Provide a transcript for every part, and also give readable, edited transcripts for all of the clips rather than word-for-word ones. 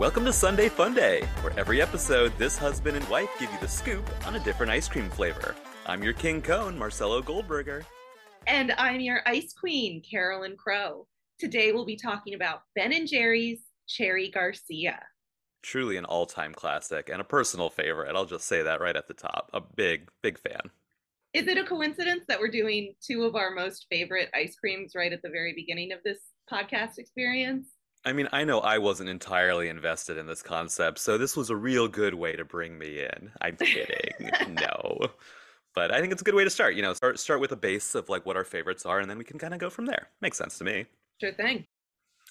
Welcome to Sundae Funday, where every episode, this husband and wife give you the scoop on a different ice cream flavor. I'm your king cone, Marcello Goldberger. And I'm your ice queen, Carolyn Crow. Today we'll be talking about Ben & Jerry's Cherry Garcia. Truly an all-time classic and a personal favorite. I'll just say that right at the top. A big, big fan. Is it a coincidence that we're doing two of our most favorite ice creams right at the very beginning of this podcast experience? I mean, I know I wasn't entirely invested in this concept, so this was a real good way to bring me in. I'm kidding. No. But I think it's a good way to start. You know, start with a base of like what our favorites are, and then we can kind of go from there. Makes sense to me. Sure thing.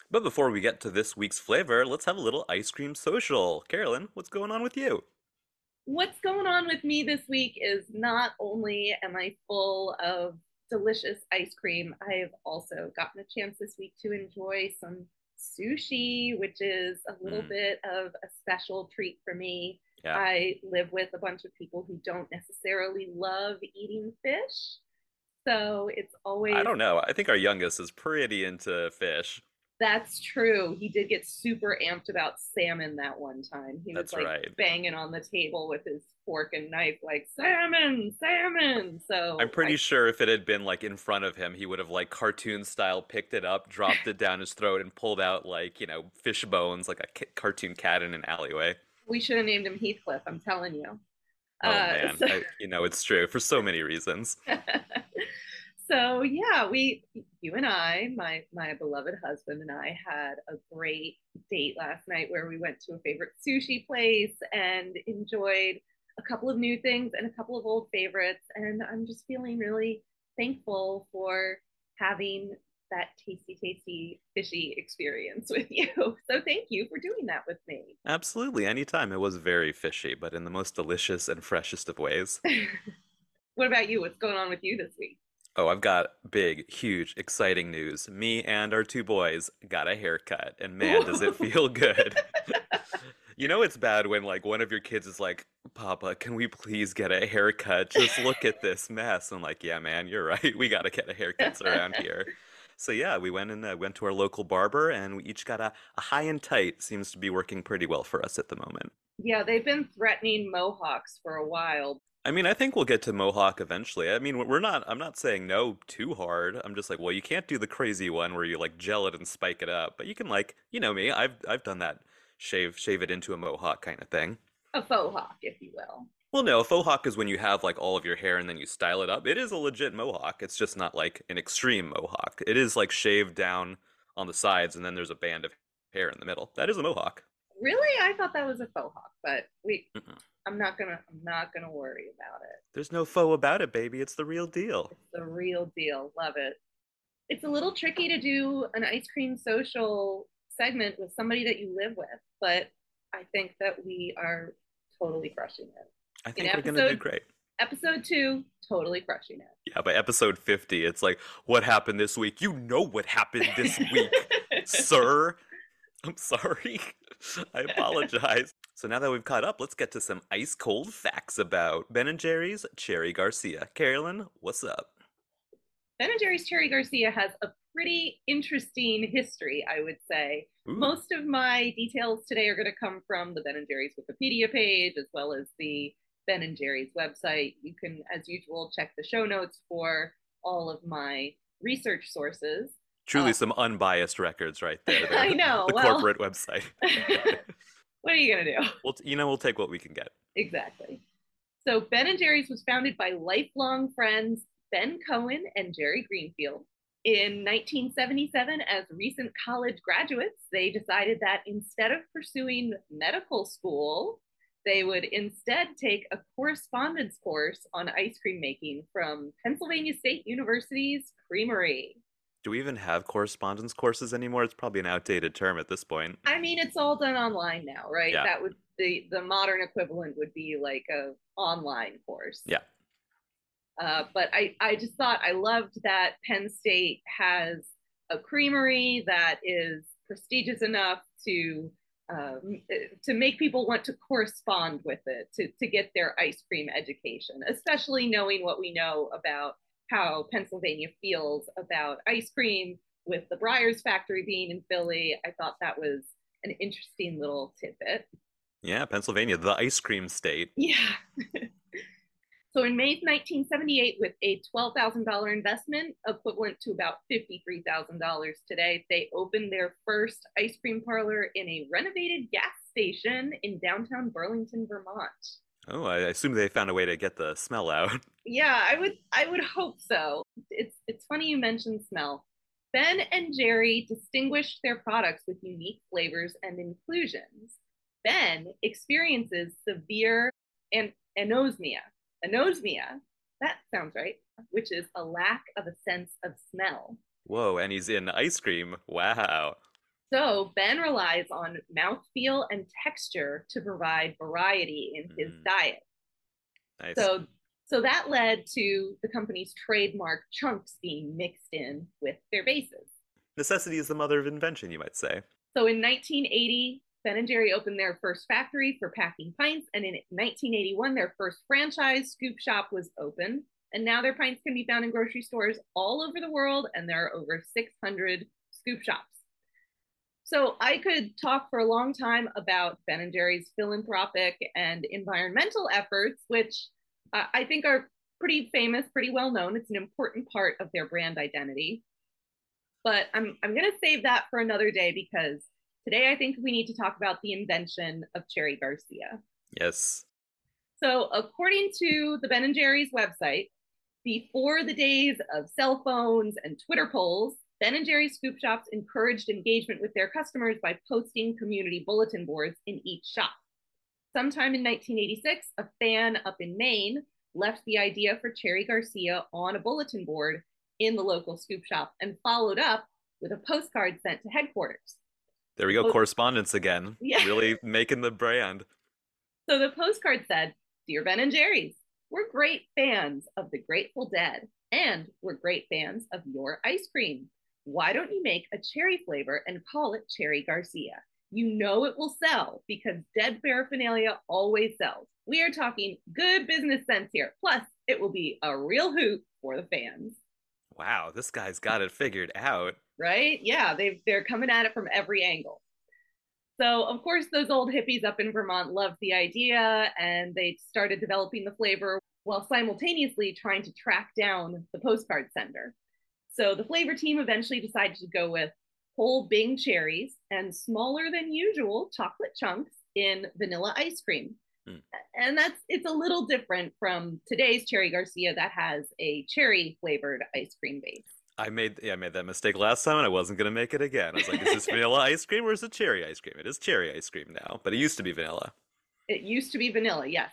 But before we get to this week's flavor, let's have a little ice cream social. Carolyn, what's going on with you? What's going on with me this week is not only am I full of delicious ice cream, I've also gotten a chance this week to enjoy some sushi, which is a little bit of a special treat for me. Yeah. I live with a bunch of people who don't necessarily love eating fish, so it's always... I don't know. I think our youngest is pretty into fish. That's true. He did get super amped about salmon that one time. He was banging on the table with his fork and knife like, salmon, salmon. So I'm pretty sure if it had been like in front of him, he would have like cartoon style picked it up, dropped it down his throat and pulled out like, you know, fish bones like a cartoon cat in an alleyway. We should have named him Heathcliff. I'm telling you. Oh, man. So... it's true for so many reasons. So yeah, my beloved husband and I had a great date last night where we went to a favorite sushi place and enjoyed a couple of new things and a couple of old favorites. And I'm just feeling really thankful for having that tasty, fishy experience with you. So thank you for doing that with me. Absolutely. Anytime. It was very fishy, but in the most delicious and freshest of ways. What about you? What's going on with you this week? Oh, I've got big, huge, exciting news. Me and our two boys got a haircut, and man, does it feel good. You know it's bad when, like, one of your kids is like, Papa, can we please get a haircut? Just look at this mess. I'm like, yeah, man, you're right. We got to get a haircut around here. So, yeah, we went to our local barber, and we each got a high and tight. Seems to be working pretty well for us at the moment. Yeah, they've been threatening mohawks for a while. I mean, I think we'll get to mohawk eventually. I mean, I'm not saying no too hard. I'm just like, well, you can't do the crazy one where you like gel it and spike it up, but you can like, you know me, I've done that shave it into a mohawk kind of thing. A faux hawk, if you will. Well, no, a faux hawk is when you have like all of your hair and then you style it up. It is a legit mohawk. It's just not like an extreme mohawk. It is like shaved down on the sides and then there's a band of hair in the middle. That is a mohawk. Really? I thought that was a faux hawk, but I'm not gonna worry about it. There's no faux about it, baby. It's the real deal. It's the real deal. Love it. It's a little tricky to do an ice cream social segment with somebody that you live with, but I think that we are totally crushing it. I think we're gonna do great. Episode 2, totally crushing it. Yeah, by episode 50, it's like, what happened this week? You know what happened this week, sir. I'm sorry. I apologize. So now that we've caught up, let's get to some ice cold facts about Ben & Jerry's Cherry Garcia. Carolyn, what's up? Ben & Jerry's Cherry Garcia has a pretty interesting history, I would say. Ooh. Most of my details today are going to come from the Ben & Jerry's Wikipedia page, as well as the Ben & Jerry's website. You can, as usual, check the show notes for all of my research sources. Truly some unbiased records right there. I know. The corporate website. What are you going to do? We'll take what we can get. Exactly. So Ben & Jerry's was founded by lifelong friends Ben Cohen and Jerry Greenfield. In 1977, as recent college graduates, they decided that instead of pursuing medical school, they would instead take a correspondence course on ice cream making from Pennsylvania State University's Creamery. Do we even have correspondence courses anymore? It's probably an outdated term at this point. I mean, it's all done online now, right? Yeah. That would the modern equivalent would be like an online course. Yeah. But I just thought I loved that Penn State has a creamery that is prestigious enough to make people want to correspond with it to get their ice cream education, especially knowing what we know about how Pennsylvania feels about ice cream with the Breyers factory being in Philly. I thought that was an interesting little tidbit. Yeah, Pennsylvania, the ice cream state. Yeah. So in May 1978, with a $12,000 investment, equivalent to about $53,000 today, they opened their first ice cream parlor in a renovated gas station in downtown Burlington, Vermont. Oh, I assume they found a way to get the smell out. Yeah, I would hope so. It's funny you mentioned smell. Ben and Jerry distinguished their products with unique flavors and inclusions. Ben experiences severe anosmia. Anosmia, that sounds right, which is a lack of a sense of smell. Whoa, and he's in ice cream. Wow. So Ben relies on mouthfeel and texture to provide variety in his diet. Nice. So that led to the company's trademark chunks being mixed in with their bases. Necessity is the mother of invention, you might say. So in 1980, Ben & Jerry opened their first factory for packing pints, and in 1981, their first franchise scoop shop was opened. And now their pints can be found in grocery stores all over the world, and there are over 600 scoop shops. So I could talk for a long time about Ben & Jerry's philanthropic and environmental efforts, which I think are pretty famous, pretty well known. It's an important part of their brand identity. But I'm going to save that for another day, because today I think we need to talk about the invention of Cherry Garcia. Yes. So according to the Ben & Jerry's website, before the days of cell phones and Twitter polls, Ben & Jerry's scoop shops encouraged engagement with their customers by posting community bulletin boards in each shop. Sometime in 1986, a fan up in Maine left the idea for Cherry Garcia on a bulletin board in the local scoop shop and followed up with a postcard sent to headquarters. There we go, correspondence again. Yeah. Really making the brand. So the postcard said, "Dear Ben & Jerry's, we're great fans of the Grateful Dead, and we're great fans of your ice cream. Why don't you make a cherry flavor and call it Cherry Garcia? You know it will sell, because dead paraphernalia always sells. We are talking good business sense here. Plus, it will be a real hoot for the fans." Wow, this guy's got it figured out. Right? Yeah, they're coming at it from every angle. So, of course, those old hippies up in Vermont loved the idea, and they started developing the flavor while simultaneously trying to track down the postcard sender. So the flavor team eventually decided to go with whole Bing cherries and smaller than usual chocolate chunks in vanilla ice cream. Mm. And it's a little different from today's Cherry Garcia that has a cherry flavored ice cream base. I made that mistake last time, and I wasn't going to make it again. I was like, is this vanilla ice cream or is it cherry ice cream? It is cherry ice cream now, but it used to be vanilla. It used to be vanilla, yes.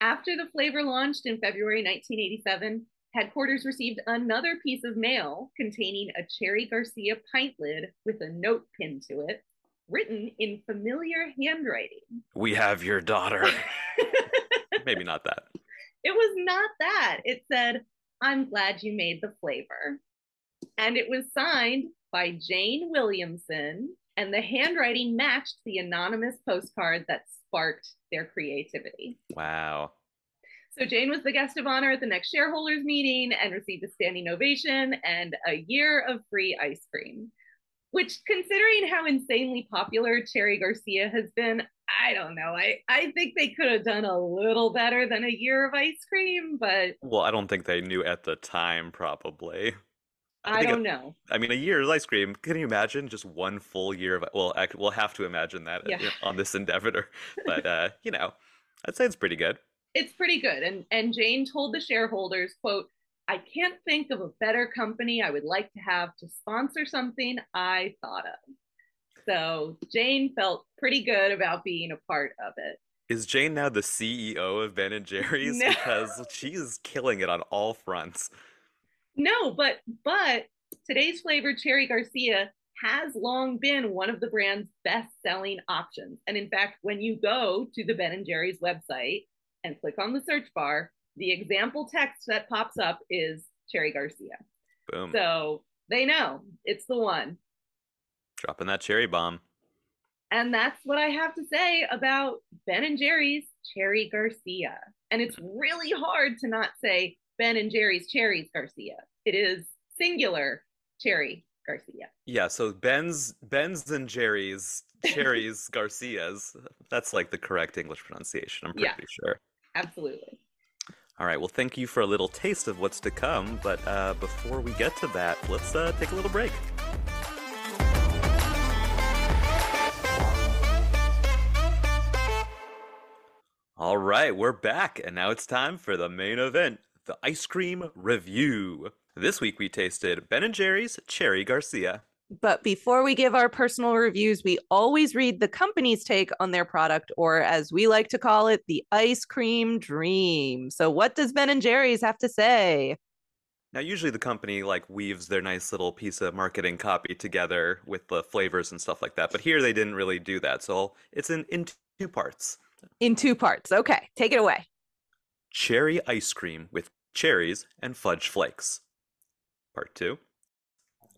After the flavor launched in February 1987, headquarters received another piece of mail containing a Cherry Garcia pint lid with a note pinned to it, written in familiar handwriting. "We have your daughter." Maybe not that. It was not that. It said, "I'm glad you made the flavor." And it was signed by Jane Williamson, and the handwriting matched the anonymous postcard that sparked their creativity. Wow. So Jane was the guest of honor at the next shareholders meeting and received a standing ovation and a year of free ice cream, which, considering how insanely popular Cherry Garcia has been, I don't know. I think they could have done a little better than a year of ice cream, but... Well, I don't think they knew at the time, probably. I don't know. I mean, a year of ice cream. Can you imagine just one full year of... Well, we'll have to imagine that on this endeavor. But, I'd say it's pretty good. It's pretty good. And Jane told the shareholders, quote, "I can't think of a better company I would like to have to sponsor something I thought of." So Jane felt pretty good about being a part of it. Is Jane now the CEO of Ben & Jerry's? No. Because she is killing it on all fronts. No, but today's flavor, Cherry Garcia, has long been one of the brand's best-selling options. And in fact, when you go to the Ben & Jerry's website and click on the search bar, the example text that pops up is Cherry Garcia. Boom. So they know it's the one. Dropping that cherry bomb. And that's what I have to say about Ben & Jerry's Cherry Garcia. And it's really hard to not say Ben & Jerry's Cherries Garcia. It is singular Cherry Garcia. Yeah, so Ben's and Jerry's Cherries Garcias. That's like the correct English pronunciation, I'm pretty sure. Absolutely. All right, well, thank you for a little taste of what's to come. But before we get to that, let's take a little break. All right, we're back, and now it's time for the main event, the ice cream review. This week we tasted Ben & Jerry's Cherry Garcia. But before we give our personal reviews, we always read the company's take on their product, or as we like to call it, the ice cream dream. So what does Ben & Jerry's have to say? Now, usually the company like weaves their nice little piece of marketing copy together with the flavors and stuff like that. But here they didn't really do that. So it's in two parts. In two parts. Okay, take it away. Cherry ice cream with cherries and fudge flakes. Part two.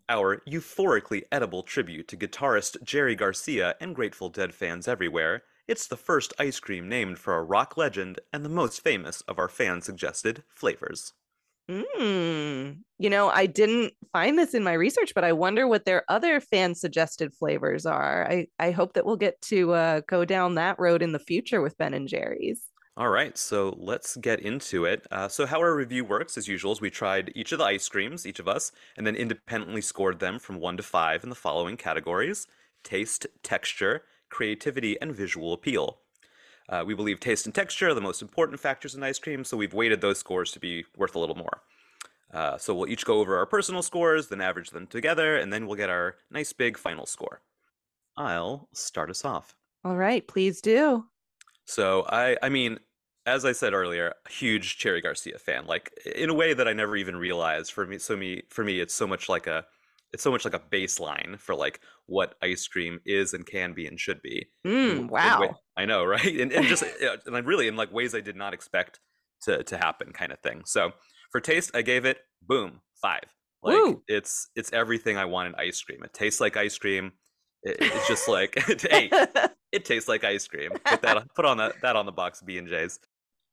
Our euphorically edible tribute to guitarist Jerry Garcia and Grateful Dead fans everywhere, it's the first ice cream named for a rock legend and the most famous of our fan-suggested flavors. You know, I didn't find this in my research, but I wonder what their other fan-suggested flavors are. I hope that we'll get to go down that road in the future with Ben & Jerry's. All right, so let's get into it. So how our review works, as usual, is we tried each of the ice creams, each of us, and then independently scored them from 1 to 5 in the following categories: taste, texture, creativity, and visual appeal. We believe taste and texture are the most important factors in ice cream, so we've weighted those scores to be worth a little more. So we'll each go over our personal scores, then average them together, and then we'll get our nice big final score. I'll start us off. All right, please do. So I mean, as I said earlier, a huge Cherry Garcia fan, like in a way that I never even realized. For me, it's so much like a baseline for like what ice cream is and can be and should be. Wow. I know, right? And just and I really in like ways I did not expect to happen, kind of thing. So for taste, I gave it 5. Like Ooh. It's everything I want in ice cream. It tastes like ice cream. It's just like hey, it tastes like ice cream. Put that on the box of B&J's.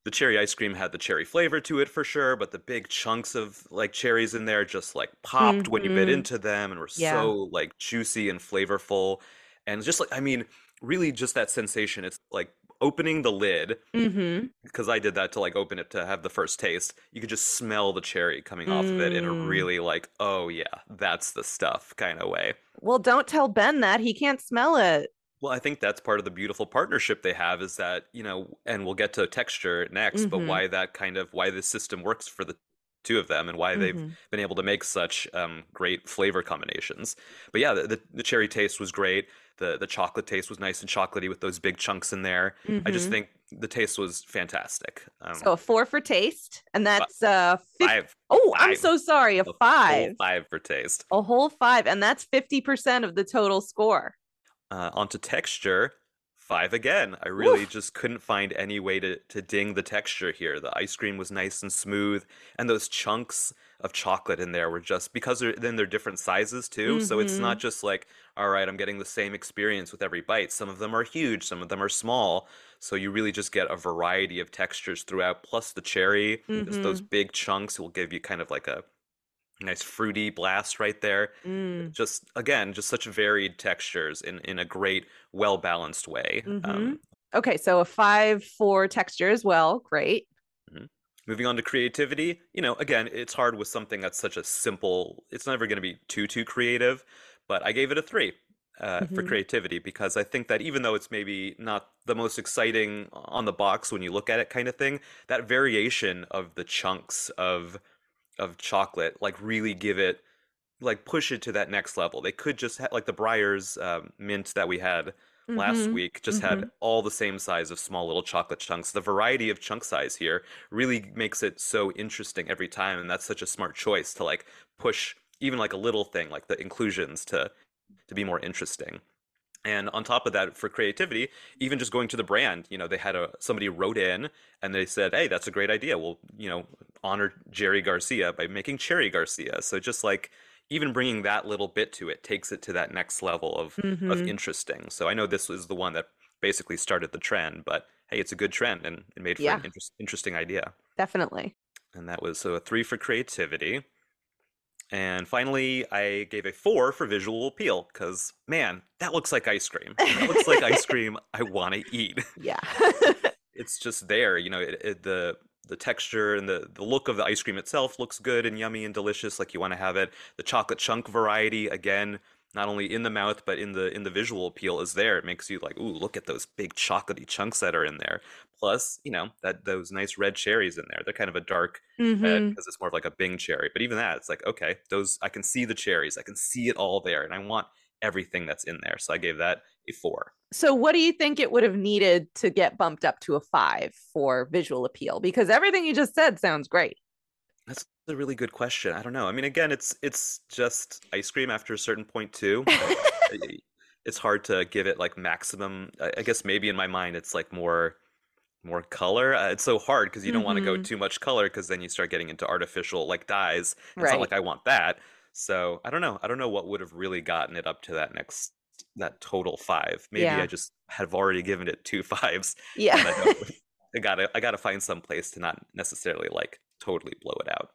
The cherry ice cream had the cherry flavor to it for sure, but the big chunks of like cherries in there just like popped when you bit into them and were so like juicy and flavorful. And just like, I mean, really just that sensation. It's like opening the lid, because I did that to like open it to have the first taste. You could just smell the cherry coming off of it in a really like, oh yeah, that's the stuff kind of way. Well, don't tell Ben that. He can't smell it. Well, I think that's part of the beautiful partnership they have is that, you know, and we'll get to texture next, but why this system works for the two of them and why they've been able to make such great flavor combinations. But yeah, the cherry taste was great. The chocolate taste was nice and chocolatey with those big chunks in there. I just think the taste was fantastic. So a 4 for taste, and that's 5. Oh, I'm so sorry, a 5. 5 for taste. A whole 5, and that's 50% of the total score. Onto texture, 5 again. I really just couldn't find any way to ding the texture here. The ice cream was nice and smooth, and those chunks of chocolate in there were just, because they're different sizes too, so it's not just like, all right, I'm getting the same experience with every bite. Some of them are huge, some of them are small, so you really just get a variety of textures throughout, plus the cherry, just those big chunks will give you kind of like a nice fruity blast right there. Just, again, just such varied textures in a great, well-balanced way. Okay, so a 5 for texture as well. Great. Moving on to creativity, you know, again, it's hard with something that's such a simple, it's never going to be too creative, but I gave it a 3 for creativity, because I think that even though it's maybe not the most exciting on the box when you look at it kind of thing, that variation of the chunks of chocolate like really give it, like push it to that next level. They could just like the Breyers mint that we had last week just had all the same size of small little chocolate chunks. The variety of chunk size here really makes it so interesting every time, and that's such a smart choice to like push even like a little thing like the inclusions to be more interesting. And on top of that, for creativity, even just going to the brand, you know, they had somebody wrote in and they said, hey, that's a great idea. We'll, you know, honor Jerry Garcia by making Cherry Garcia. So just like even bringing that little bit to it takes it to that next level of interesting. So I know this was the one that basically started the trend, but hey, it's a good trend and it made for an interesting idea. Definitely. And that was so a 3 for creativity. And finally, I gave a 4 for visual appeal because, man, that looks like ice cream. That looks like ice cream I want to eat. Yeah. It's just there, you know, the texture and the look of the ice cream itself looks good and yummy and delicious, like you want to have it. The chocolate chunk variety, again, not only in the mouth, but in the visual appeal is there. It makes you like, ooh, look at those big chocolatey chunks that are in there. Plus, you know, those nice red cherries in there. They're kind of a dark red because it's more of like a Bing cherry. But even that, it's like, okay, those, I can see the cherries. I can see it all there. And I want everything that's in there. So I gave that a 4. So what do you think it would have needed to get bumped up to a 5 for visual appeal? Because everything you just said sounds great. That's a really good question. I don't know. I mean, again, it's just ice cream after a certain point too. It's hard to give it like maximum. I guess maybe in my mind, it's like more color. It's so hard because you don't want to go too much color because then you start getting into artificial like dyes. It's not like I want that. So I don't know. I don't know what would have really gotten it up to that total 5. Maybe I just have already given it 2 5s. Yeah. I gotta find some place to not necessarily like totally blow it out.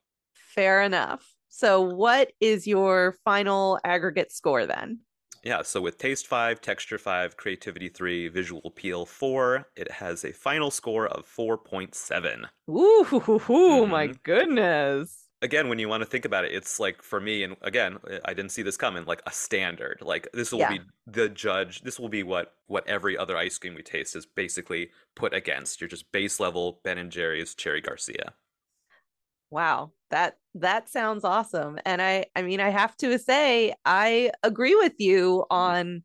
Fair enough. So what is your final aggregate score then? Yeah, so with taste 5, texture 5, creativity 3, visual appeal 4, it has a final score of 4.7. Ooh, my goodness. Again, when you want to think about it, it's like for me, and again, I didn't see this coming, like a standard. Like this will be the judge. This will be what every other ice cream we taste is basically put against. You're just base level Ben & Jerry's Cherry Garcia. Wow, that sounds awesome. And I mean, I have to say, I agree with you on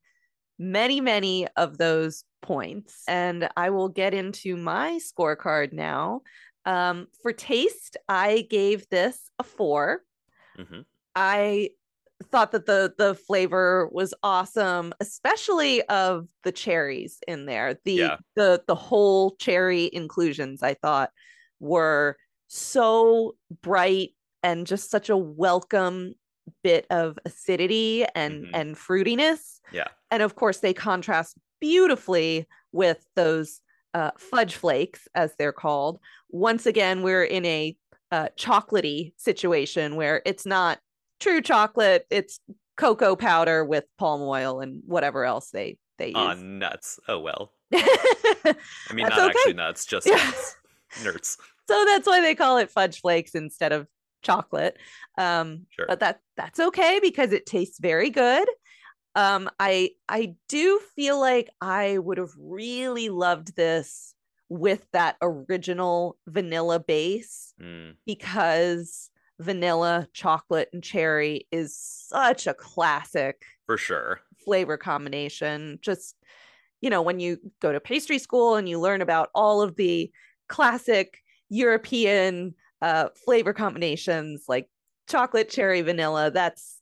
many, many of those points. And I will get into my scorecard now. For taste, I gave this a 4. I thought that the flavor was awesome, especially of the cherries in there. The whole cherry inclusions, I thought, were so bright and just such a welcome bit of acidity and fruitiness. Yeah. And of course, they contrast beautifully with those fudge flakes, as they're called. Once again, we're in a chocolatey situation where it's not true chocolate, it's cocoa powder with palm oil and whatever else they use. Nuts. Oh, well. I mean, not actually nuts, just nerds. So that's why they call it fudge flakes instead of chocolate. But that's okay because it tastes very good. I do feel like I would have really loved this with that original vanilla base because vanilla, chocolate, and cherry is such a classic for sure flavor combination. Just, you know, when you go to pastry school and you learn about all of the classic European flavor combinations like chocolate, cherry, vanilla, that's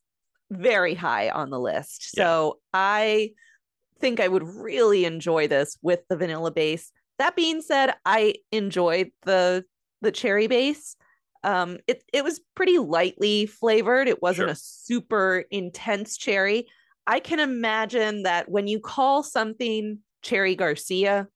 very high on the list. Yeah. So I think I would really enjoy this with the vanilla base. That being said, I enjoyed the cherry base. It was pretty lightly flavored. It wasn't a super intense cherry. I can imagine that when you call something Cherry Garcia,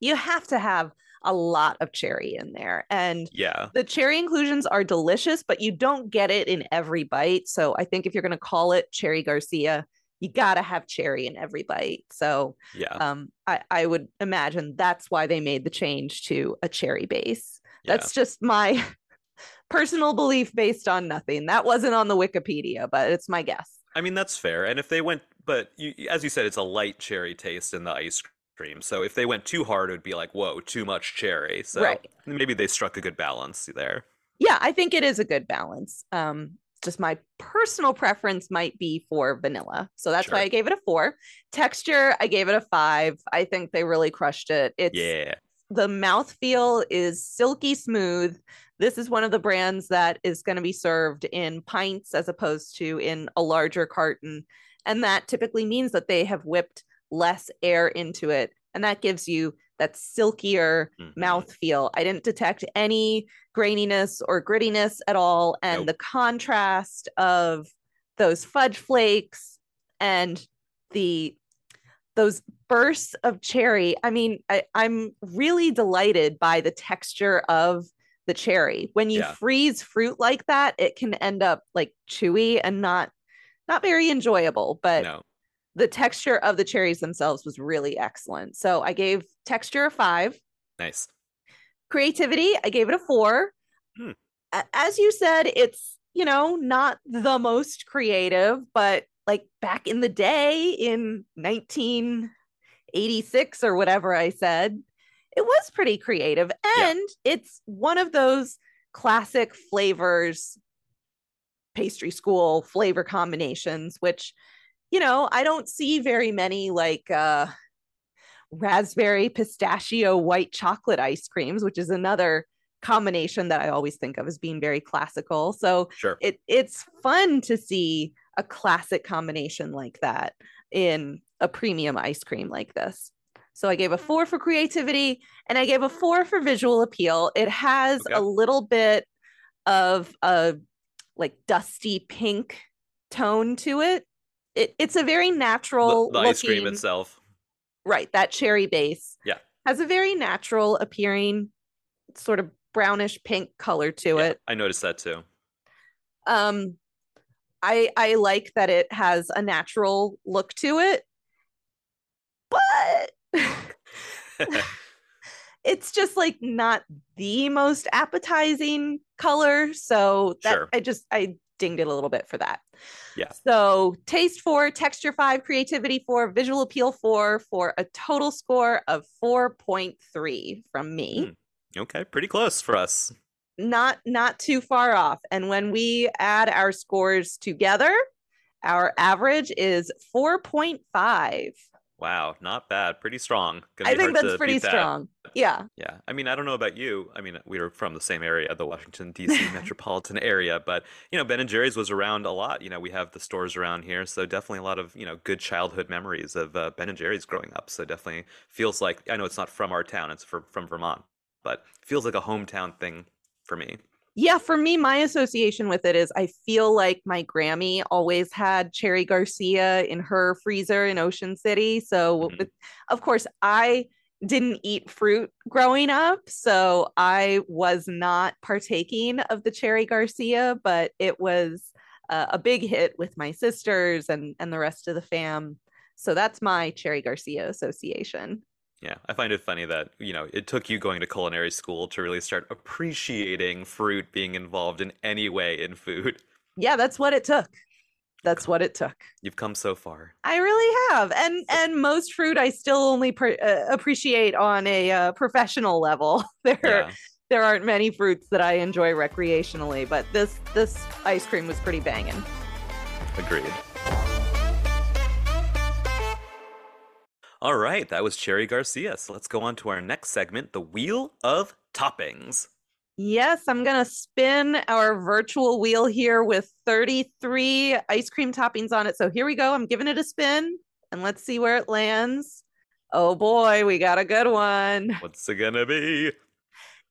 you have to have a lot of cherry in there. And the cherry inclusions are delicious, but you don't get it in every bite. So I think if you're going to call it Cherry Garcia, you got to have cherry in every bite. So I would imagine that's why they made the change to a cherry base. That's just my personal belief based on nothing. That wasn't on the Wikipedia, but it's my guess. I mean, that's fair. And if they went, but as you said, it's a light cherry taste in the ice cream. So if they went too hard, it would be like, whoa, too much cherry. So maybe they struck a good balance there. Yeah, I think it is a good balance. Just my personal preference might be for vanilla. So that's why I gave it a 4. Texture, I gave it a 5. I think they really crushed it. It's the mouthfeel is silky smooth. This is one of the brands that is going to be served in pints as opposed to in a larger carton. And that typically means that they have whipped less air into it, and that gives you that silkier mouthfeel. I didn't detect any graininess or grittiness at all, and the contrast of those fudge flakes and those bursts of cherry. I mean, I'm really delighted by the texture of the cherry. When you freeze fruit like that, it can end up like chewy and not very enjoyable, but the texture of the cherries themselves was really excellent. So I gave texture a 5. Nice. Creativity, I gave it a 4. Hmm. As you said, it's, you know, not the most creative, but like back in the day in 1986 or whatever I said, it was pretty creative. And it's one of those classic flavors, pastry school flavor combinations, which, you know, I don't see very many like raspberry pistachio white chocolate ice creams, which is another combination that I always think of as being very classical. So it's fun to see a classic combination like that in a premium ice cream like this. So I gave a 4 for creativity and I gave a 4 for visual appeal. It has a little bit of a like dusty pink tone to it. It's a very natural the ice cream itself. Right. That cherry base has a very natural appearing sort of brownish pink color to it. I noticed that too. I like that it has a natural look to it, but it's just like not the most appetizing color. So that I dinged it a little bit for that. Yeah. So taste 4, texture 5, creativity 4, visual appeal 4 for a total score of 4.3 from me. Mm. Okay, pretty close for us. Not too far off. And when we add our scores together, our average is 4.5. Wow, not bad. Pretty strong. I think that's pretty strong. Yeah. Yeah. I mean, I don't know about you. I mean, we were from the same area, the Washington, D.C. metropolitan area. But, you know, Ben & Jerry's was around a lot. You know, we have the stores around here. So definitely a lot of, you know, good childhood memories of Ben & Jerry's growing up. So definitely feels like, I know it's not from our town. It's from Vermont. But feels like a hometown thing for me. Yeah, for me, my association with it is I feel like my Grammy always had Cherry Garcia in her freezer in Ocean City. So, of course, I didn't eat fruit growing up, so I was not partaking of the Cherry Garcia, but it was a big hit with my sisters and the rest of the fam. So that's my Cherry Garcia association. Yeah, I find it funny that, you know, it took you going to culinary school to really start appreciating fruit being involved in any way in food. Yeah, that's what it took. That's what it took. You've come so far. I really have. And most fruit I still only appreciate on a professional level. There aren't many fruits that I enjoy recreationally, but this ice cream was pretty banging. Agreed. All right, that was Cherry Garcia. So let's go on to our next segment, the Wheel of Toppings. Yes, I'm going to spin our virtual wheel here with 33 ice cream toppings on it. So here we go. I'm giving it a spin and let's see where it lands. Oh boy, we got a good one. What's it going to be?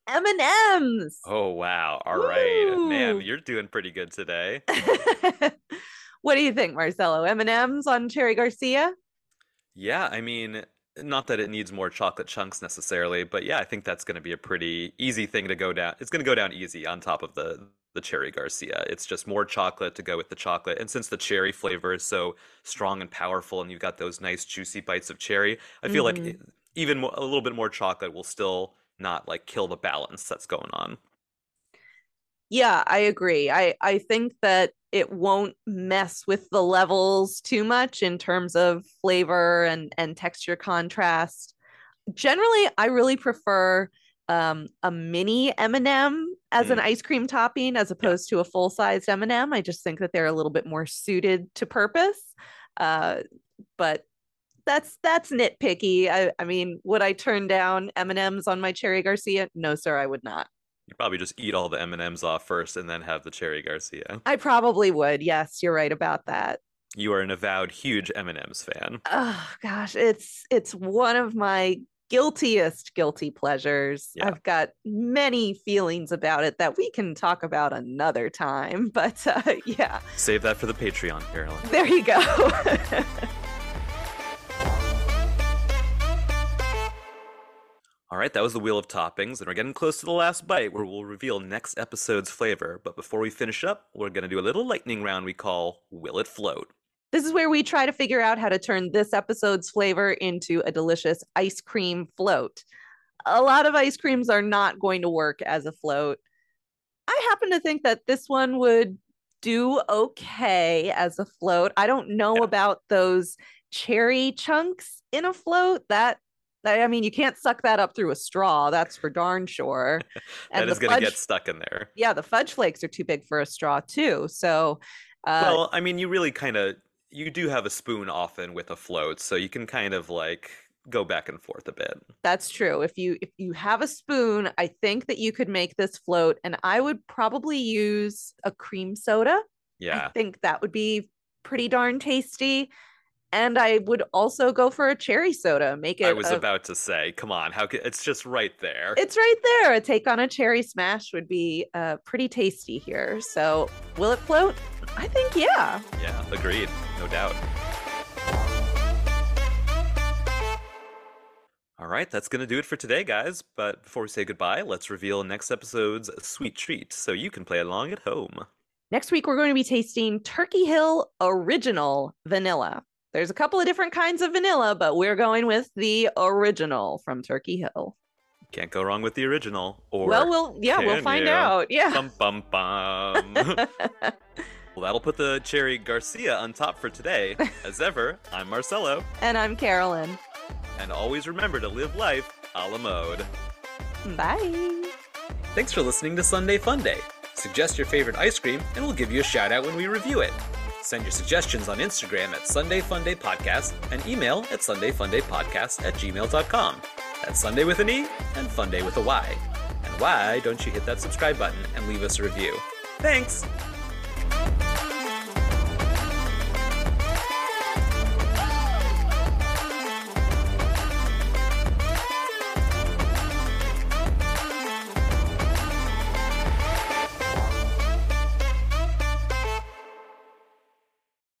M&M's. Oh, wow. All right, man, you're doing pretty good today. What do you think, Marcello? M&M's on Cherry Garcia? Yeah, I mean, not that it needs more chocolate chunks necessarily, but yeah, I think that's going to be a pretty easy thing to go down. It's going to go down easy on top of the Cherry Garcia. It's just more chocolate to go with the chocolate. And since the cherry flavor is so strong and powerful and you've got those nice juicy bites of cherry, I feel like even a little bit more chocolate will still not like kill the balance that's going on. Yeah, I agree. I think that it won't mess with the levels too much in terms of flavor and texture contrast. Generally, I really prefer a mini M&M as an ice cream topping as opposed to a full-sized M&M. I just think that they're a little bit more suited to purpose. But that's nitpicky. I mean, would I turn down M&Ms on my Cherry Garcia? No, sir, I would not. You'd probably just eat all the M&Ms off first and then have the Cherry Garcia. I probably would. Yes, you're right about that. You are an avowed huge M&Ms fan. Oh, gosh. It's one of my guilty pleasures. Yeah. I've got many feelings about it that we can talk about another time. But yeah. Save that for the Patreon, Carolyn. There you go. All right, that was the Wheel of Toppings, and we're getting close to the last bite where we'll reveal next episode's flavor. But before we finish up, we're going to do a little lightning round we call Will It Float? This is where we try to figure out how to turn this episode's flavor into a delicious ice cream float. A lot of ice creams are not going to work as a float. I happen to think that this one would do okay as a float. I don't know about those cherry chunks in a float. I mean, you can't suck that up through a straw. That's for darn sure. And that is going to get stuck in there. Yeah, the fudge flakes are too big for a straw, too. So, well, I mean, you really kind of, you do have a spoon often with a float, so you can kind of like go back and forth a bit. That's true. If you have a spoon, I think that you could make this float, and I would probably use a cream soda. Yeah. I think that would be pretty darn tasty. And I would also go for a cherry soda. Make it. I was about to say, come on, it's just right there. It's right there. A take on a cherry smash would be pretty tasty here. So, will it float? I think, yeah. Yeah, agreed. No doubt. All right, that's going to do it for today, guys. But before we say goodbye, let's reveal next episode's sweet treat so you can play along at home. Next week, we're going to be tasting Turkey Hill Original Vanilla. There's a couple of different kinds of vanilla, but we're going with the original from Turkey Hill. Can't go wrong with the original. Or well, we'll find out. Yeah. Bum, bum, bum. Well, that'll put the Cherry Garcia on top for today. As ever, I'm Marcello. And I'm Carolyn. And always remember to live life a la mode. Bye. Thanks for listening to Sundae Funday. Suggest your favorite ice cream, and we'll give you a shout out when we review it. Send your suggestions on Instagram at SundaeFundayPodcast and email at SundaeFundayPodcast@gmail.com. That's Sunday with an E and Funday with a Y. And why don't you hit that subscribe button and leave us a review? Thanks!